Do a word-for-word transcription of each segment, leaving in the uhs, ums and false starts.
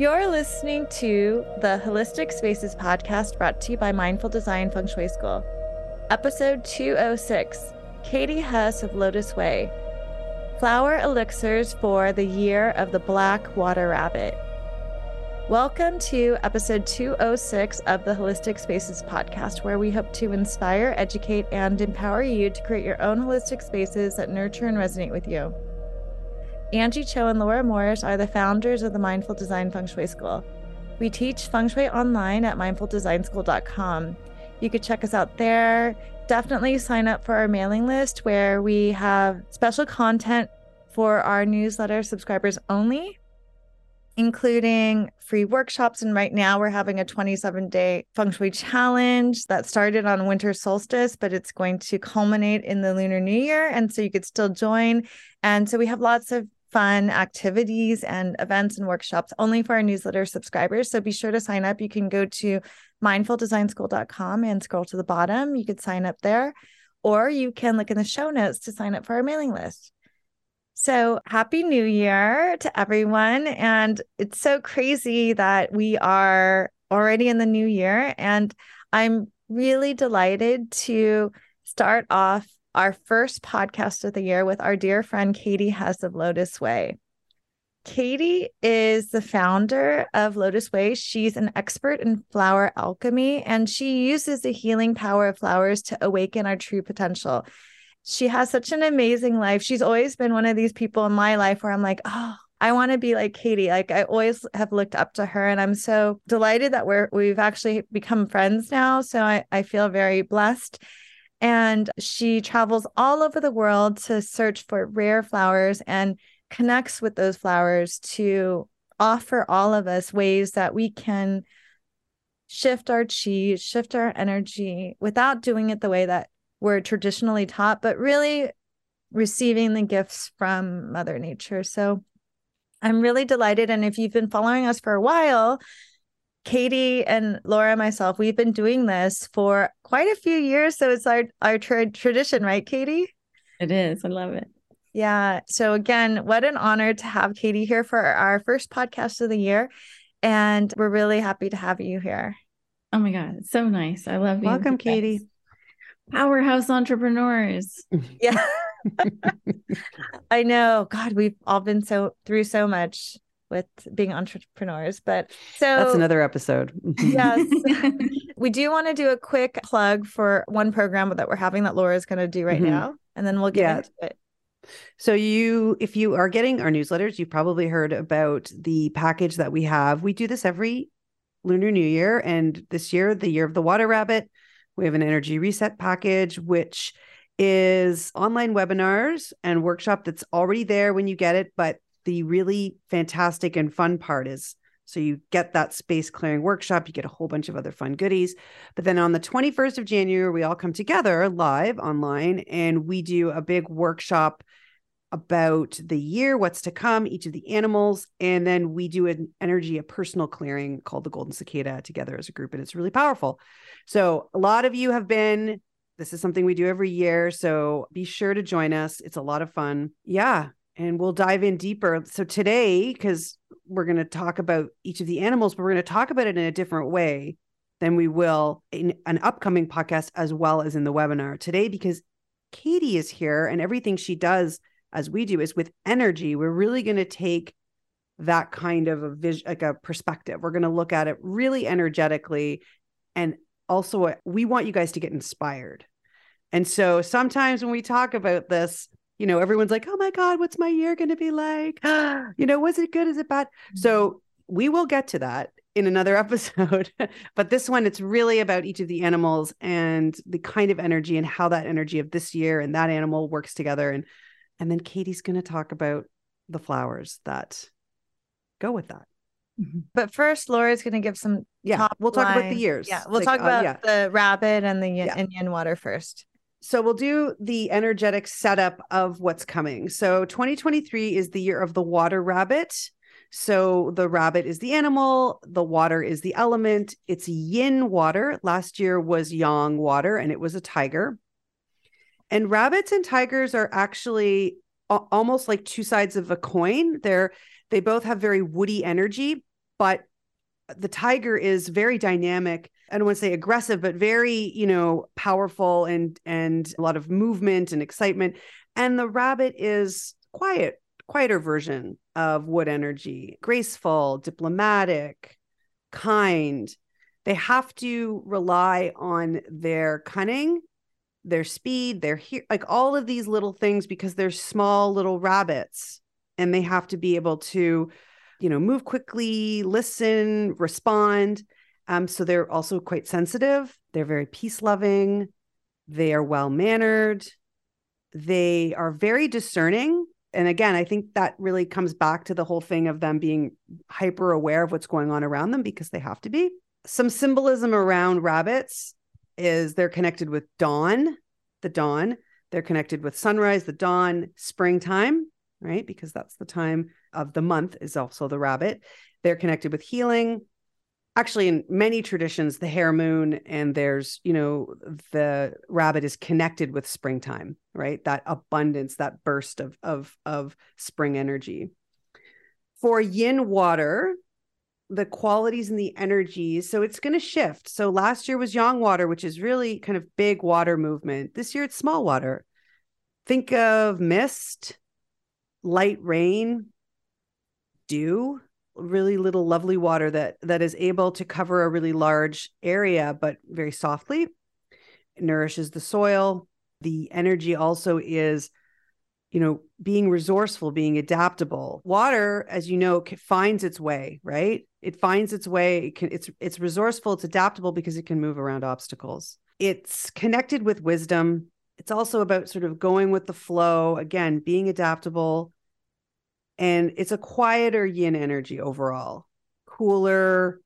You're listening to the Holistic Spaces Podcast, brought to you by Mindful Design Feng Shui School. Episode two oh six, Katie Huss of Lotus Way, Flower Elixirs for the Year of the Black Water Rabbit. Welcome to episode two oh six of the Holistic Spaces Podcast, where we hope to inspire, educate, and empower you to create your own holistic spaces that nurture and resonate with you. Angie Cho and Laura Morris are the founders of the Mindful Design Feng Shui School. We teach Feng Shui online at mindful design school dot com. You could check us out there. Definitely sign up for our mailing list, where we have special content for our newsletter subscribers only, including free workshops. And right now we're having a twenty-seven day Feng Shui challenge that started on winter solstice, but it's going to culminate in the Lunar New Year. And so you could still join. And so we have lots of fun activities and events and workshops only for our newsletter subscribers. So be sure to sign up. You can go to mindful design school dot com and scroll to the bottom. You could sign up there, or you can look in the show notes to sign up for our mailing list. So happy new year to everyone. And it's so crazy that we are already in the new year. And I'm really delighted to start off our first podcast of the year with our dear friend, Katie Huss of Lotus Way. Katie is the founder of Lotus Way. She's an expert in flower alchemy, and she uses the healing power of flowers to awaken our true potential. She has such an amazing life. She's always been one of these people in my life where I'm like, oh, I want to be like Katie. Like, I always have looked up to her, and I'm so delighted that we're, we've actually become friends now. So I, I feel very blessed. And she travels all over the world to search for rare flowers and connects with those flowers to offer all of us ways that we can shift our chi, shift our energy without doing it the way that we're traditionally taught, but really receiving the gifts from Mother Nature. So I'm really delighted. And if you've been following us for a while, Katie and Laura and myself, we've been doing this for quite a few years. So it's our, our tra- tradition, right, Katie? It is. I love it. Yeah. So again, what an honor to have Katie here for our first podcast of the year. And we're really happy to have you here. Oh my God. It's so nice. I love you. Welcome, Katie. Powerhouse entrepreneurs. Yeah. I know. God, we've all been so through so much with being entrepreneurs, but so that's another episode. Yes. We do want to do a quick plug for one program that we're having that Laura's going to do right mm-hmm. now, and then we'll get yeah. into it. So you, if you are getting our newsletters, you've probably heard about the package that we have. We do this every Lunar New Year, and this year, the year of the water rabbit, we have an energy reset package, which is online webinars and workshop that's already there when you get it. But the really fantastic and fun part is, so you get that space clearing workshop, you get a whole bunch of other fun goodies. But then on the twenty-first of January, we all come together live online, and we do a big workshop about the year, what's to come, each of the animals. And then we do an energy, a personal clearing called the Golden Cicada together as a group. And it's really powerful. So a lot of you have been, this is something we do every year. So be sure to join us. It's a lot of fun. Yeah. And we'll dive in deeper. So today, because we're going to talk about each of the animals, but we're going to talk about it in a different way than we will in an upcoming podcast, as well as in the webinar today, because Katie is here, and everything she does, as we do, is with energy. We're really going to take that kind of a vision, like a perspective. We're going to look at it really energetically. And also, we want you guys to get inspired. And so sometimes when we talk about this, you know, everyone's like, oh my God, what's my year going to be like? You know, was it good? Is it bad? So we will get to that in another episode, but this one, it's really about each of the animals and the kind of energy and how that energy of this year and that animal works together. And And then Katie's going to talk about the flowers that go with that. But first, Laura's going to give some. Yeah, we'll talk line. about the years. Yeah, we'll like, talk about uh, yeah. the rabbit and the yin, yeah. and yin water first. So we'll do the energetic setup of what's coming. So twenty twenty-three is the year of the water rabbit. So the rabbit is the animal. The water is the element. It's yin water. Last year was yang water, and it was a tiger. And rabbits and tigers are actually almost like two sides of a coin. They're, they both have very woody energy, But the tiger is very dynamic. I don't want to say aggressive, but very, you know, powerful and and a lot of movement and excitement. And the rabbit is quiet, quieter version of wood energy, graceful, diplomatic, kind. They have to rely on their cunning, their speed, their he- like all of these little things, because they're small little rabbits and they have to be able to, you know, move quickly, listen, respond. Um, so they're also quite sensitive. They're very peace-loving. They are well-mannered. They are very discerning. And again, I think that really comes back to the whole thing of them being hyper aware of what's going on around them, because they have to be. Some symbolism around rabbits is they're connected with dawn, the dawn. They're connected with sunrise, the dawn, springtime, right? Because that's the time of the month is also the rabbit. They're connected with healing. Actually, in many traditions, the hare moon, and there's, you know, the rabbit is connected with springtime, right? That abundance, that burst of of of spring energy. For yin water, the qualities and the energies, so it's going to shift. So last year was yang water, which is really kind of big water movement. This year it's small water. Think of mist, light rain, dew. Really little lovely water that that is able to cover a really large area, but very softly. It nourishes the soil. The energy also is, you know, being resourceful, being adaptable. Water, as you know, finds its way, right? It finds its way. It can, it's it's resourceful. It's adaptable because it can move around obstacles. It's connected with wisdom. It's also about sort of going with the flow. Again, being adaptable. And it's a quieter yin energy overall, cooler,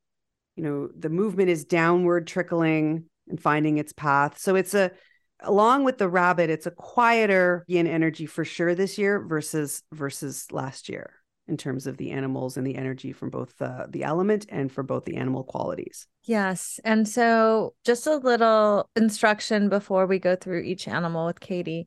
you know, the movement is downward trickling and finding its path. So it's a, along with the rabbit, it's a quieter yin energy for sure this year versus versus last year in terms of the animals and the energy from both the, the element and for both the animal qualities. Yes. And so just a little instruction before we go through each animal with Katie.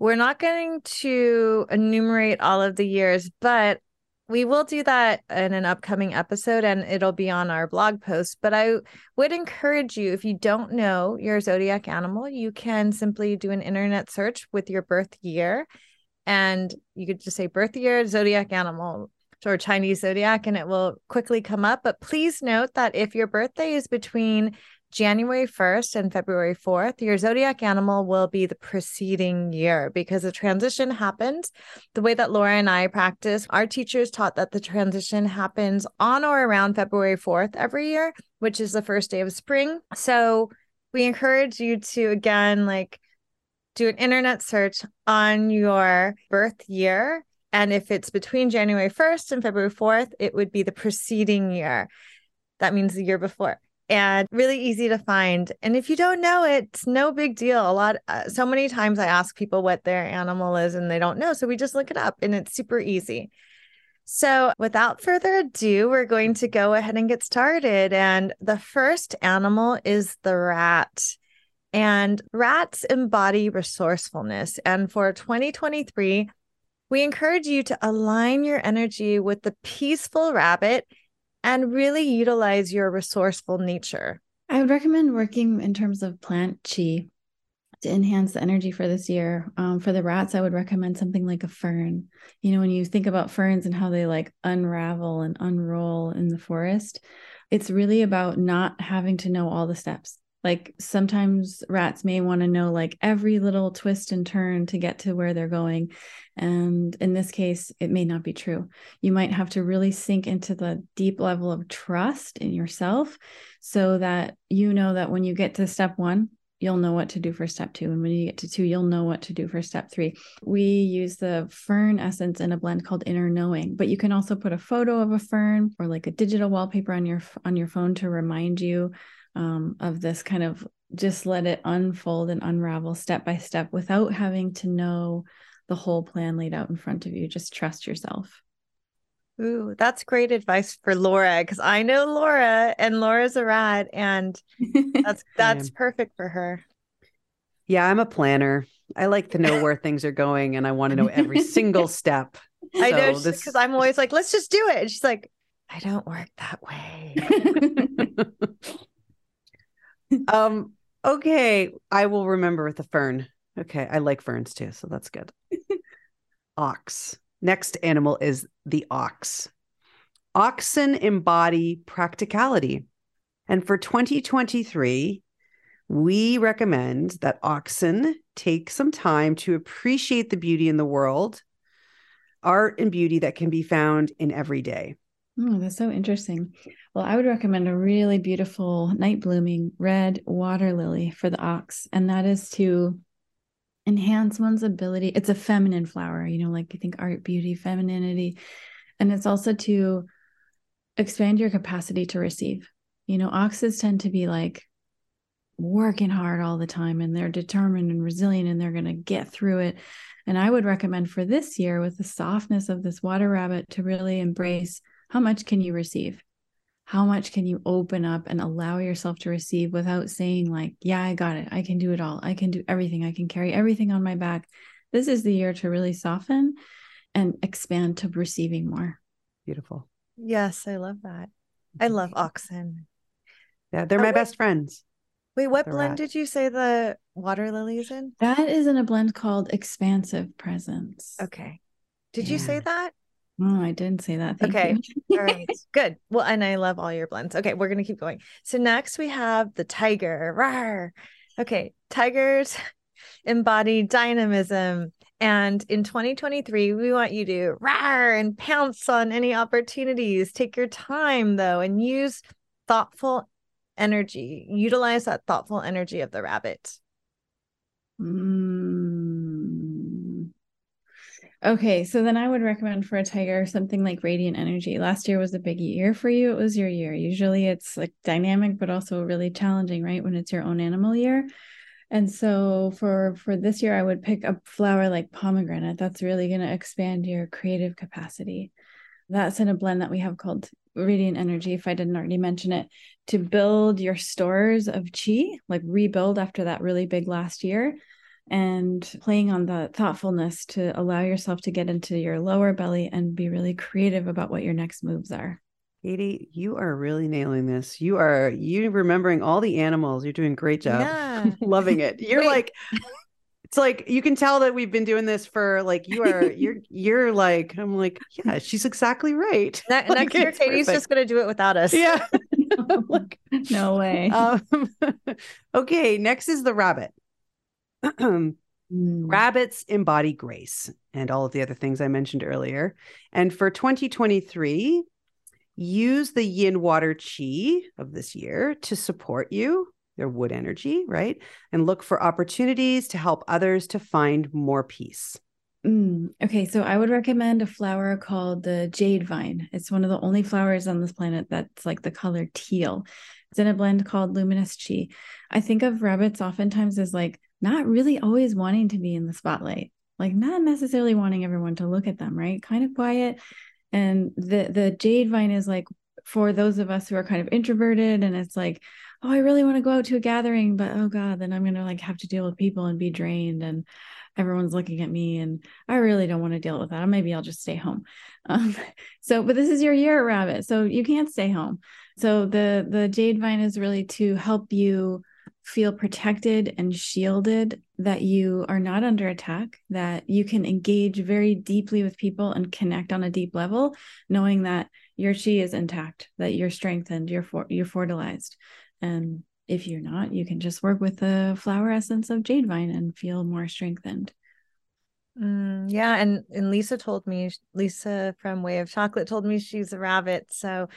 We're not going to enumerate all of the years, but we will do that in an upcoming episode and it'll be on our blog post. But I would encourage you, if you don't know your zodiac animal, you can simply do an internet search with your birth year, and you could just say birth year, zodiac animal, or Chinese zodiac, and it will quickly come up. But please note that if your birthday is between January first and February fourth, your zodiac animal will be the preceding year, because the transition happens. The way that Laura and I practice, our teachers taught that the transition happens on or around February fourth every year, which is the first day of spring. So we encourage you to, again, like do an internet search on your birth year. And if it's between January first and February fourth, it would be the preceding year. That means the year before. And really easy to find. And if you don't know it, it's no big deal. A lot, uh, so many times I ask people what their animal is and they don't know. So we just look it up and it's super easy. So without further ado, we're going to go ahead and get started. And the first animal is the rat. And rats embody resourcefulness. And for twenty twenty-three, we encourage you to align your energy with the peaceful rabbit and really utilize your resourceful nature. I would recommend working in terms of plant chi to enhance the energy for this year. Um, for the rats, I would recommend something like a fern. You know, when you think about ferns and how they like unravel and unroll in the forest, it's really about not having to know all the steps. Like sometimes rats may want to know like every little twist and turn to get to where they're going. And in this case, it may not be true. You might have to really sink into the deep level of trust in yourself so that you know that when you get to step one, you'll know what to do for step two. And when you get to two, you'll know what to do for step three. We use the fern essence in a blend called Inner Knowing, but you can also put a photo of a fern or like a digital wallpaper on your on your phone to remind you Um, of this kind of just let it unfold and unravel step by step without having to know the whole plan laid out in front of you. Just trust yourself. Ooh, that's great advice for Laura, because I know Laura and Laura's a rat, and that's that's perfect for her. Yeah, I'm a planner. I like to know where things are going and I want to know every single step. So I know, because this... I'm always like, let's just do it. And she's like, I don't work that way. um, okay. I will remember with the fern. Okay. I like ferns too. So that's good. Ox. Next animal is the ox. Oxen embody practicality. And for twenty twenty-three, we recommend that oxen take some time to appreciate the beauty in the world, art and beauty that can be found in every day. Oh, that's so interesting. Well, I would recommend a really beautiful night blooming red water lily for the ox. And that is to enhance one's ability. It's a feminine flower, you know, like you think art, beauty, femininity. And it's also to expand your capacity to receive. You know, oxes tend to be like working hard all the time, and they're determined and resilient, and they're going to get through it. And I would recommend for this year, with the softness of this water rabbit, to really embrace how much can you receive? How much can you open up and allow yourself to receive without saying like, yeah, I got it. I can do it all. I can do everything. I can carry everything on my back. This is the year to really soften and expand to receiving more. Beautiful. Yes. I love that. I love oxen. Yeah. They're my best friends. Wait, what blend did you say the water lily is in? That is in a blend called Expansive Presence. Okay. Did you say that? Oh, I didn't say that. Thank okay. You. All right. Good. Well, and I love all your blends. Okay. We're going to keep going. So next we have the tiger. Rawr. Okay. Tigers embody dynamism. And in twenty twenty-three, we want you to rawr and pounce on any opportunities. Take your time though, and use thoughtful energy. Utilize that thoughtful energy of the rabbit. Mm. Okay, so then I would recommend for a tiger something like radiant energy. Last year was a big year for you. It was your year. Usually it's like dynamic, but also really challenging, right? When it's your own animal year. And so for, for this year, I would pick a flower like pomegranate. That's really going to expand your creative capacity. That's in a blend that we have called radiant energy, if I didn't already mention it, to build your stores of chi, like rebuild after that really big last year, and playing on the thoughtfulness to allow yourself to get into your lower belly and be really creative about what your next moves are. Katie, you are really nailing this. You are, you remembering all the animals. You're doing a great job. Yeah. Loving it. You're like, it's like, you can tell that we've been doing this for like, you are, you're, you're like, I'm like, yeah, she's exactly right. That, like, next year, Katie's perfect. Just going to do it without us. Yeah. Like, no way. Um, okay. Next is the rabbit. Rabbits embody grace and all of the other things I mentioned earlier. And for twenty twenty-three, use the yin water chi of this year to support you, their wood energy, right? And look for opportunities to help others to find more peace. Mm, okay. So I would recommend a flower called the jade vine. It's one of the only flowers on this planet that's like the color teal. It's in a blend called luminous chi. I think of rabbits oftentimes as like not really always wanting to be in the spotlight, like not necessarily wanting everyone to look at them, right? Kind of quiet. And the, the jade vine is like, for those of us who are kind of introverted, and it's like, oh, I really want to go out to a gathering, but oh God, then I'm going to like have to deal with people and be drained, and everyone's looking at me, and I really don't want to deal with that. Maybe I'll just stay home. Um, so, but this is your year, rabbit. So you can't stay home. So the, the jade vine is really to help you feel protected and shielded, that you are not under attack, that you can engage very deeply with people and connect on a deep level, knowing that your chi is intact, that you're strengthened, you're for, you're fortified. And if you're not, you can just work with the flower essence of jade vine and feel more strengthened. Mm, yeah. And, and Lisa told me, Lisa from Way of Chocolate told me she's a rabbit. So,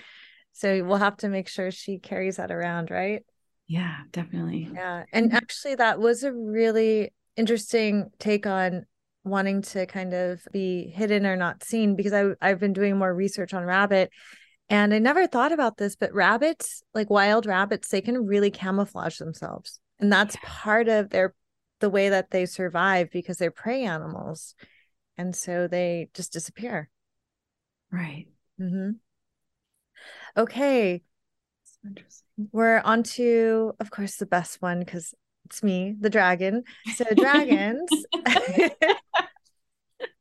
so we'll have to make sure she carries that around, right? Yeah, definitely. Yeah. And actually that was a really interesting take on wanting to kind of be hidden or not seen, because I, I've been doing more research on rabbit, and I never thought about this, but rabbits, like wild rabbits, they can really camouflage themselves. And that's yeah. part of their, the way that they survive, because they're prey animals. And so they just disappear. Right. Mm-hmm. Okay. Interesting. We're on to, of course, the best one, because it's me, the dragon. So dragons,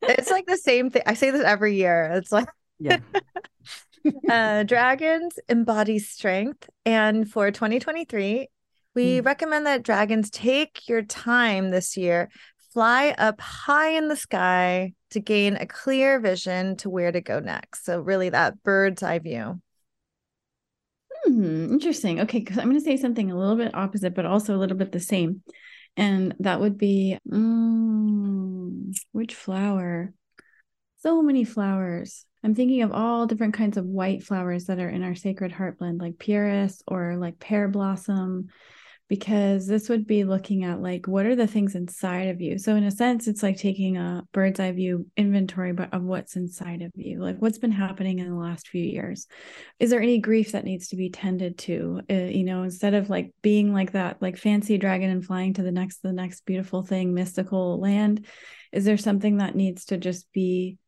it's like the same thing. I say this every year. It's like, yeah. Uh, dragons embody strength. And for twenty twenty-three, we mm. recommend that dragons take your time this year, fly up high in the sky to gain a clear vision to where to go next. So really that bird's eye view. Hmm, interesting. Okay, because I'm going to say something a little bit opposite, but also a little bit the same. And that would be, mm, which flower? So many flowers. I'm thinking of all different kinds of white flowers that are in our Sacred Heart blend, like Pieris or like pear blossom, because this would be looking at like, what are the things inside of you? So in a sense, it's like taking a bird's eye view inventory, but of what's inside of you, like what's been happening in the last few years. Is there any grief that needs to be tended to, uh, you know, instead of like being like that, like fancy dragon and flying to the next, the next beautiful thing, mystical land. Is there something that needs to just be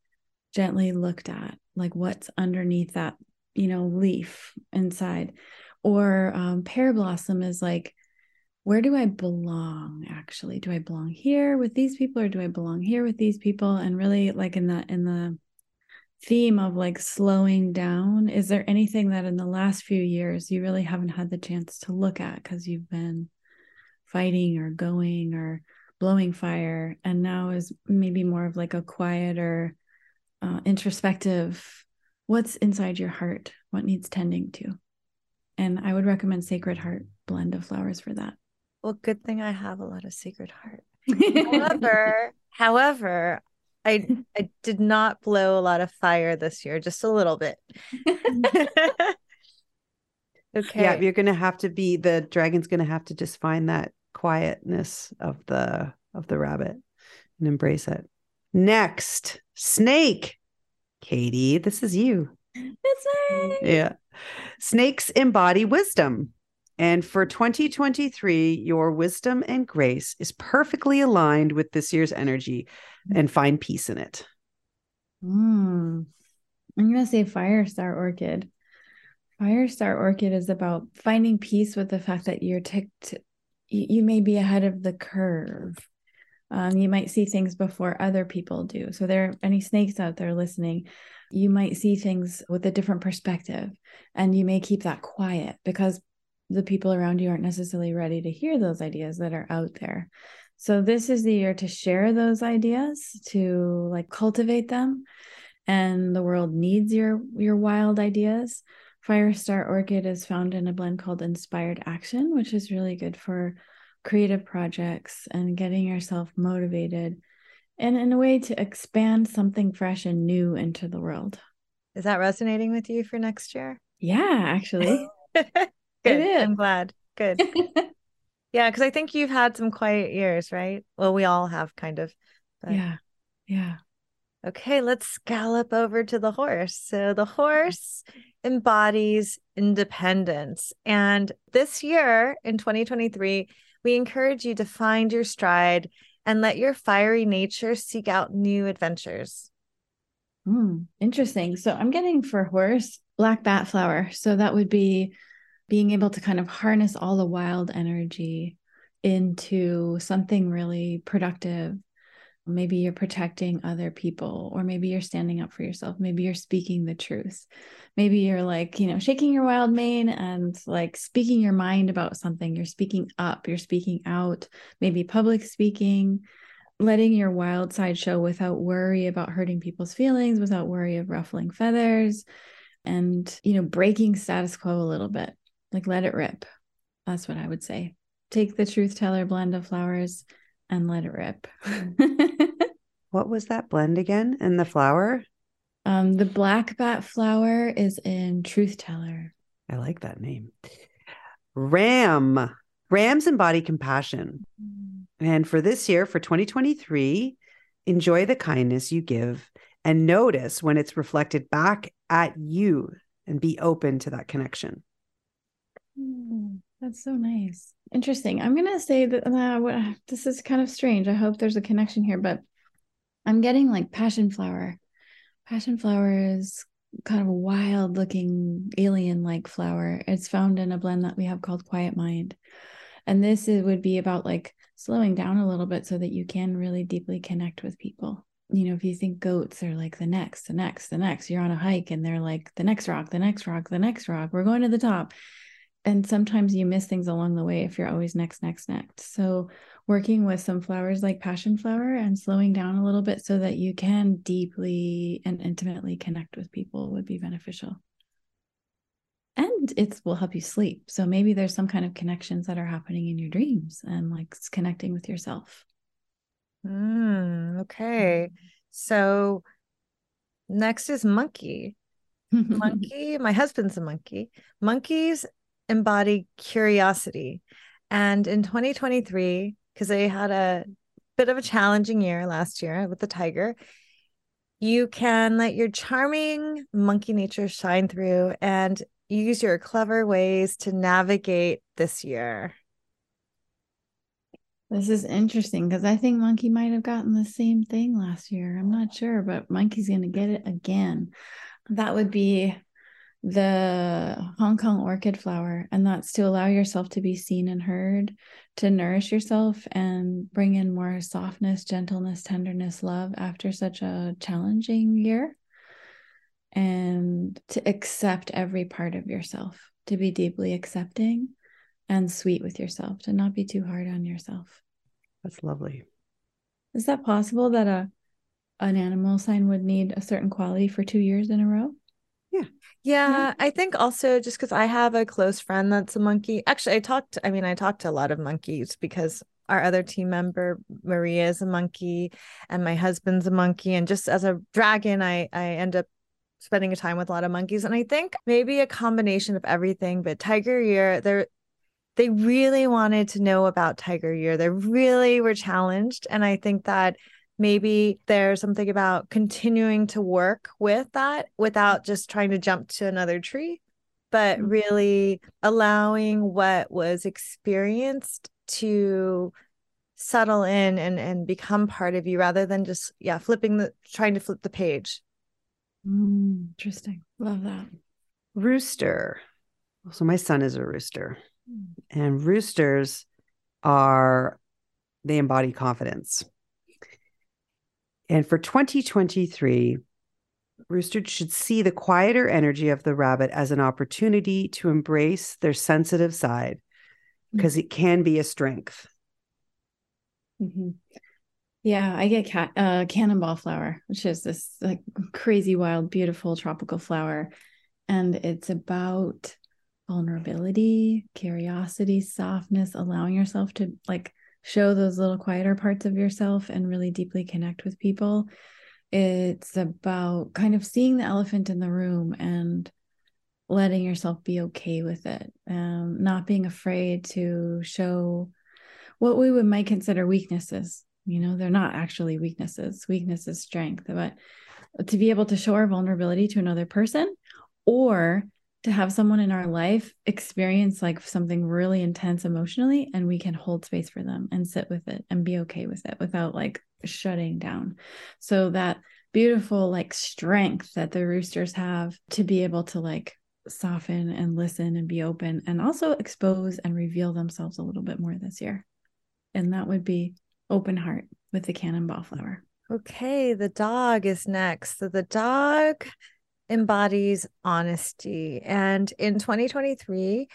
gently looked at, like what's underneath that, you know, leaf inside? Or um, pear blossom is like, where do I belong? Actually, do I belong here with these people, or do I belong here with these people? And really, like in the in the theme of like slowing down, is there anything that in the last few years you really haven't had the chance to look at because you've been fighting or going or blowing fire, and now is maybe more of like a quieter, uh, introspective. What's inside your heart? What needs tending to? And I would recommend Sacred Heart blend of flowers for that. Well, good thing I have a lot of Sacred Heart. However, however, I I did not blow a lot of fire this year, just a little bit. Okay. Yeah, you're gonna have to be the dragon's gonna have to just find that quietness of the of the rabbit and embrace it. Next, snake. Katie, this is you. That's right. Yeah. Snakes embody wisdom. And for twenty twenty-three, your wisdom and grace is perfectly aligned with this year's energy, and find peace in it. Mm. I'm going to say Fire Star Orchid. Fire Star Orchid is about finding peace with the fact that you're ticked. You may be ahead of the curve. Um, you might see things before other people do. So there are any snakes out there listening. You might see things with a different perspective, and you may keep that quiet because the people around you aren't necessarily ready to hear those ideas that are out there. So this is the year to share those ideas, to like cultivate them. And the world needs your, your wild ideas. Fire Star Orchid is found in a blend called Inspired Action, which is really good for creative projects and getting yourself motivated and in a way to expand something fresh and new into the world. Is that resonating with you for next year? Yeah, actually. Good. It is. I'm glad. Good. Yeah. Cause I think you've had some quiet years, right? Well, we all have kind of. But... Yeah. Yeah. Okay. Let's gallop over to the horse. So the horse embodies independence. And this year in twenty twenty-three, we encourage you to find your stride and let your fiery nature seek out new adventures. Mm, interesting. So I'm getting for horse, black bat flower. So that would be being able to kind of harness all the wild energy into something really productive. Maybe you're protecting other people, or maybe you're standing up for yourself. Maybe you're speaking the truth. Maybe you're like, you know, shaking your wild mane and like speaking your mind about something. You're speaking up, you're speaking out, maybe public speaking, letting your wild side show without worry about hurting people's feelings, without worry of ruffling feathers, and, you know, breaking status quo a little bit, like let it rip. That's what I would say. Take the Truth Teller blend of flowers and let it rip. What was that blend again? And the flower? Um, the black bat flower is in Truth Teller. I like that name. Ram. Rams embody compassion. Mm-hmm. And for this year, for twenty twenty-three, enjoy the kindness you give and notice when it's reflected back at you, and be open to that connection. Mm, that's so nice. Interesting. I'm going to say that uh, what, this is kind of strange. I hope there's a connection here, but I'm getting like passion flower. Passion flower is kind of a wild looking alien like flower. It's found in a blend that we have called Quiet Mind. And this is, would be about like slowing down a little bit so that you can really deeply connect with people. you know, if you think goats are like the next, the next, the next, you're on a hike and they're like the next rock, the next rock, the next rock, we're going to the top. And sometimes you miss things along the way if you're always next, next, next. So working with some flowers like passion flower and slowing down a little bit so that you can deeply and intimately connect with people would be beneficial. And it will help you sleep. So maybe there's some kind of connections that are happening in your dreams and like connecting with yourself. Mm, okay. So next is monkey. Monkey, my husband's a monkey. Monkeys embody curiosity. And in twenty twenty-three, because I had a bit of a challenging year last year with the tiger, you can let your charming monkey nature shine through and use your clever ways to navigate this year. This is interesting because I think monkey might have gotten the same thing last year. I'm not sure, but monkey's going to get it again. That would be the Hong Kong orchid flower, and that's to allow yourself to be seen and heard, to nourish yourself and bring in more softness, gentleness, tenderness, love after such a challenging year, and to accept every part of yourself, to be deeply accepting and sweet with yourself, to not be too hard on yourself. That's lovely. Is that possible that a an animal sign would need a certain quality for two years in a row? Yeah. Yeah. I think also just because I have a close friend that's a monkey. Actually, I talked, I mean, I talked to a lot of monkeys because our other team member, Maria, is a monkey and my husband's a monkey. And just as a dragon, I, I end up spending time with a lot of monkeys. And I think maybe a combination of everything, but Tiger Year, they're, they really wanted to know about Tiger Year. They really were challenged. And I think that maybe there's something about continuing to work with that without just trying to jump to another tree, but really allowing what was experienced to settle in and, and become part of you rather than just, yeah, flipping the, trying to flip the page. Mm, interesting. Love that. Rooster. So my son is a rooster, and roosters are, they embody confidence. And for twenty twenty-three, roosters should see the quieter energy of the rabbit as an opportunity to embrace their sensitive side, because mm-hmm. it can be a strength. Mm-hmm. Yeah, I get cat, uh, cannonball flower, which is this like crazy, wild, beautiful tropical flower. And it's about vulnerability, curiosity, softness, allowing yourself to like show those little quieter parts of yourself and really deeply connect with people. It's about kind of seeing the elephant in the room and letting yourself be okay with it. Um, not being afraid to show what we would might consider weaknesses. You know, they're not actually weaknesses. Weakness is strength, but to be able to show our vulnerability to another person, or to have someone in our life experience like something really intense emotionally, and we can hold space for them and sit with it and be okay with it without like shutting down. So that beautiful like strength that the roosters have to be able to like soften and listen and be open and also expose and reveal themselves a little bit more this year. And that would be open heart with the cannonball flower. Okay. The dog is next. So the dog embodies honesty. And in twenty twenty-three,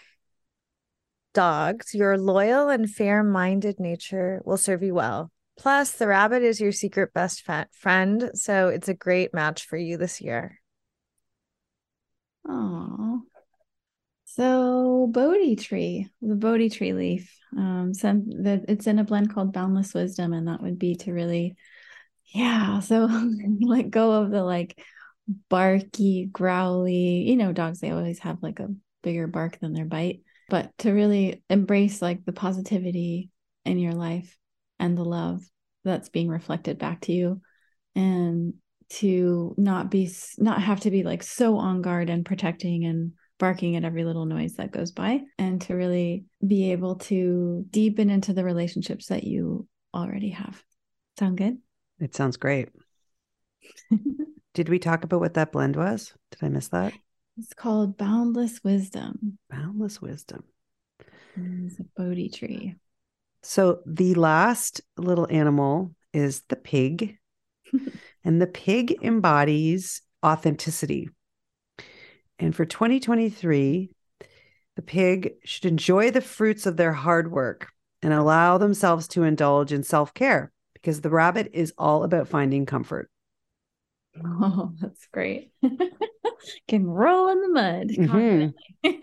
dogs, your loyal and fair-minded nature will serve you well. Plus, the rabbit is your secret best friend, so it's a great match for you this year. Oh, so Bodhi tree, the Bodhi tree leaf. Um, some that it's in a blend called Boundless Wisdom, and that would be to really, yeah, so let go of the like barky, growly, you know, dogs, they always have like a bigger bark than their bite, but to really embrace like the positivity in your life and the love that's being reflected back to you, and to not be, not have to be like so on guard and protecting and barking at every little noise that goes by, and to really be able to deepen into the relationships that you already have. Sound good? It sounds great. Did we talk about what that blend was? Did I miss that? It's called Boundless Wisdom. Boundless Wisdom. And it's a Bodhi tree. So the last little animal is the pig. And the pig embodies authenticity. And for twenty twenty-three, the pig should enjoy the fruits of their hard work and allow themselves to indulge in self-care, because the rabbit is all about finding comfort. Oh, that's great. Can roll in the mud. Mm-hmm.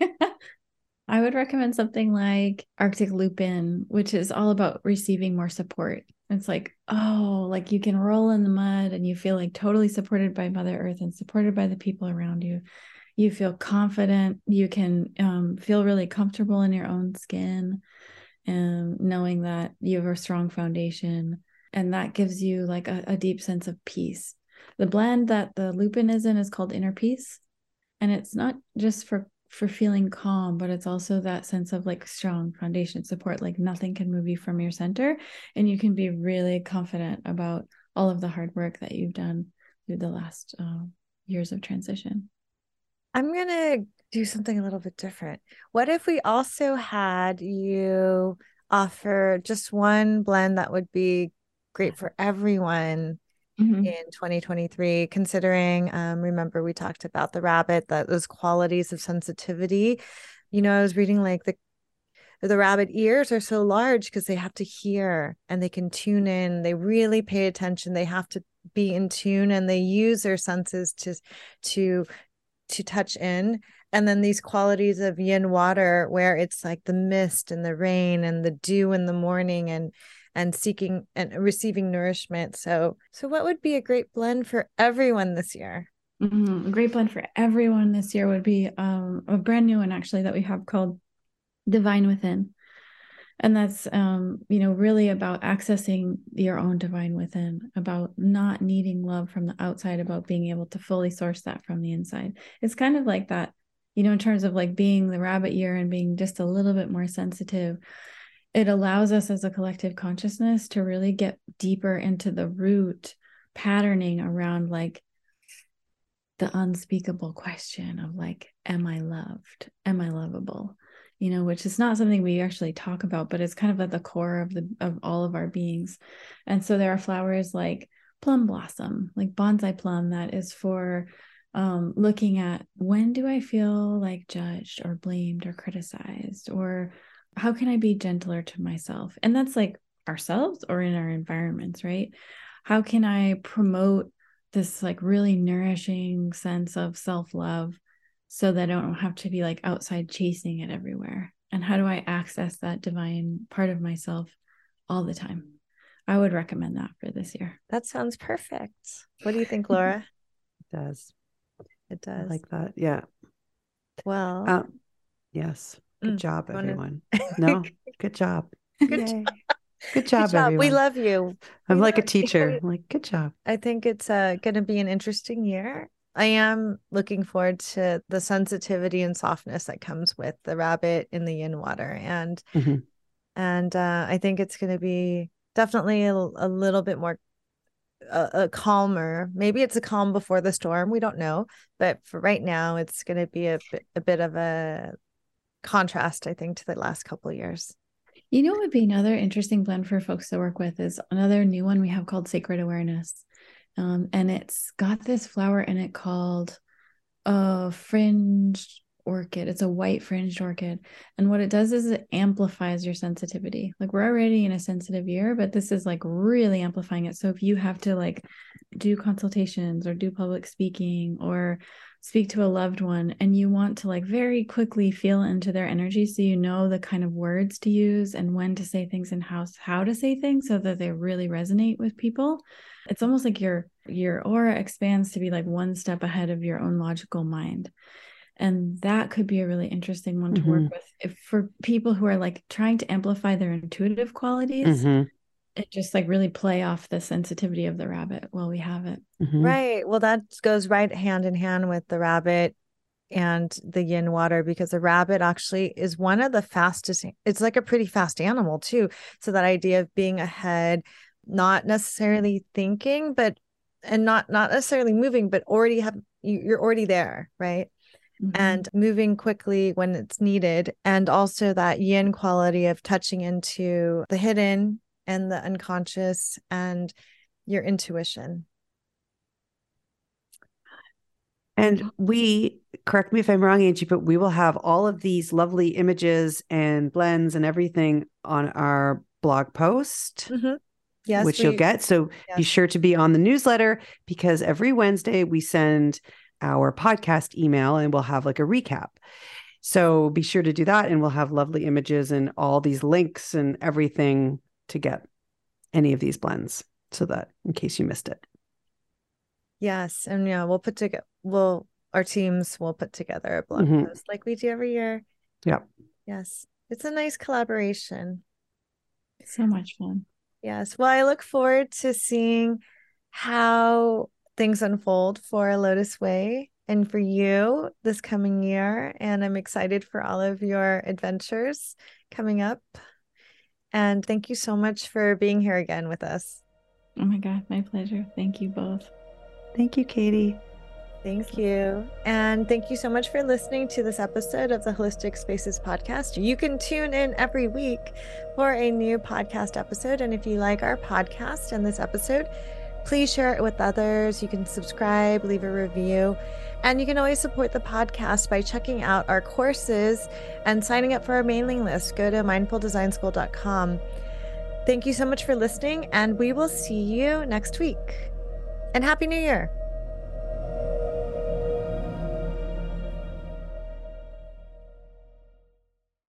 I would recommend something like Arctic Lupin, which is all about receiving more support. It's like, oh, like you can roll in the mud and you feel like totally supported by Mother Earth and supported by the people around you. You feel confident. You can um, feel really comfortable in your own skin, and knowing that you have a strong foundation, and that gives you like a, a deep sense of peace. The blend that the lupin is in is called Inner Peace. And it's not just for, for feeling calm, but it's also that sense of like strong foundation support, like nothing can move you from your center. And you can be really confident about all of the hard work that you've done through the last uh, years of transition. I'm going to do something a little bit different. What if we also had you offer just one blend that would be great for everyone? Mm-hmm. In twenty twenty-three, considering, um, remember we talked about the rabbit, that those qualities of sensitivity. You know, I was reading like the the rabbit ears are so large because they have to hear and they can tune in. They really pay attention. They have to be in tune, and they use their senses to to to touch in. And then these qualities of yin water, where it's like the mist and the rain and the dew in the morning, and and seeking and receiving nourishment. So, so what would be a great blend for everyone this year? Mm-hmm. A great blend for everyone this year would be um, a brand new one, actually, that we have called Divine Within. And that's, um, you know, really about accessing your own divine within, about not needing love from the outside, about being able to fully source that from the inside. It's kind of like that, you know, in terms of like being the rabbit ear and being just a little bit more sensitive. It allows us as a collective consciousness to really get deeper into the root patterning around like the unspeakable question of like, am I loved? Am I lovable? You know, which is not something we actually talk about, but it's kind of at the core of the, of all of our beings. And so there are flowers like plum blossom, like bonsai plum, that is for um, looking at, when do I feel like judged or blamed or criticized, or how can I be gentler to myself? And that's like ourselves or in our environments, right? How can I promote this like really nourishing sense of self-love so that I don't have to be like outside chasing it everywhere? And how do I access that divine part of myself all the time? I would recommend that for this year. That sounds perfect. What do you think, Laura? It does. It does. I like that. Yeah. Well, um, yes. Good job, everyone. No, good job. Good job. Good job, everyone. We love you. I'm like a teacher. I'm like, good job. I think it's uh, going to be an interesting year. I am looking forward to the sensitivity and softness that comes with the rabbit in the yin water. And mm-hmm. and uh, I think it's going to be definitely a, a little bit more a, a calmer. Maybe it's a calm before the storm. We don't know. But for right now, it's going to be a, a bit of a contrast, I think, to the last couple of years. You know, it would be another interesting blend for folks to work with is another new one we have called Sacred Awareness. Um, and it's got this flower in it called a fringed orchid. It's a white fringed orchid. And what it does is it amplifies your sensitivity. Like, we're already in a sensitive year, but this is like really amplifying it. So if you have to like do consultations or do public speaking or speak to a loved one, and you want to like very quickly feel into their energy, so you know the kind of words to use and when to say things and how, how to say things so that they really resonate with people. It's almost like your, your aura expands to be like one step ahead of your own logical mind. And that could be a really interesting one to mm-hmm. work with if, for people who are like trying to amplify their intuitive qualities. Mm-hmm. It just like really play off the sensitivity of the rabbit while we have it. Mm-hmm. Right. Well, that goes right hand in hand with the rabbit and the yin water, because the rabbit actually is one of the fastest. It's like a pretty fast animal too. So that idea of being ahead, not necessarily thinking, but, and not, not necessarily moving, but already have, you're already there. Right. Mm-hmm. And moving quickly when it's needed. And also that yin quality of touching into the hidden and the unconscious and your intuition. And we, correct me if I'm wrong, Angie, but we will have all of these lovely images and blends and everything on our blog post, mm-hmm. yes, which we, you'll get. So yeah. be sure to be on the newsletter, because every Wednesday we send our podcast email and we'll have like a recap. So be sure to do that. And we'll have lovely images and all these links and everything to get any of these blends, so that in case you missed it. Yes. And yeah, we'll put together, we'll, our teams will put together a blog mm-hmm. post like we do every year. Yeah. Yes. It's a nice collaboration. So much fun. Yes. Well, I look forward to seeing how things unfold for Lotus Way and for you this coming year. And I'm excited for all of your adventures coming up. And thank you so much for being here again with us. Oh my God, my pleasure. Thank you both. Thank you, Katie. Thank you. And thank you so much for listening to this episode of the Holistic Spaces Podcast. You can tune in every week for a new podcast episode. And if you like our podcast and this episode, please share it with others. You can subscribe, leave a review, and you can always support the podcast by checking out our courses and signing up for our mailing list. Go to mindful design school dot com. Thank you so much for listening, and we will see you next week. And Happy New Year.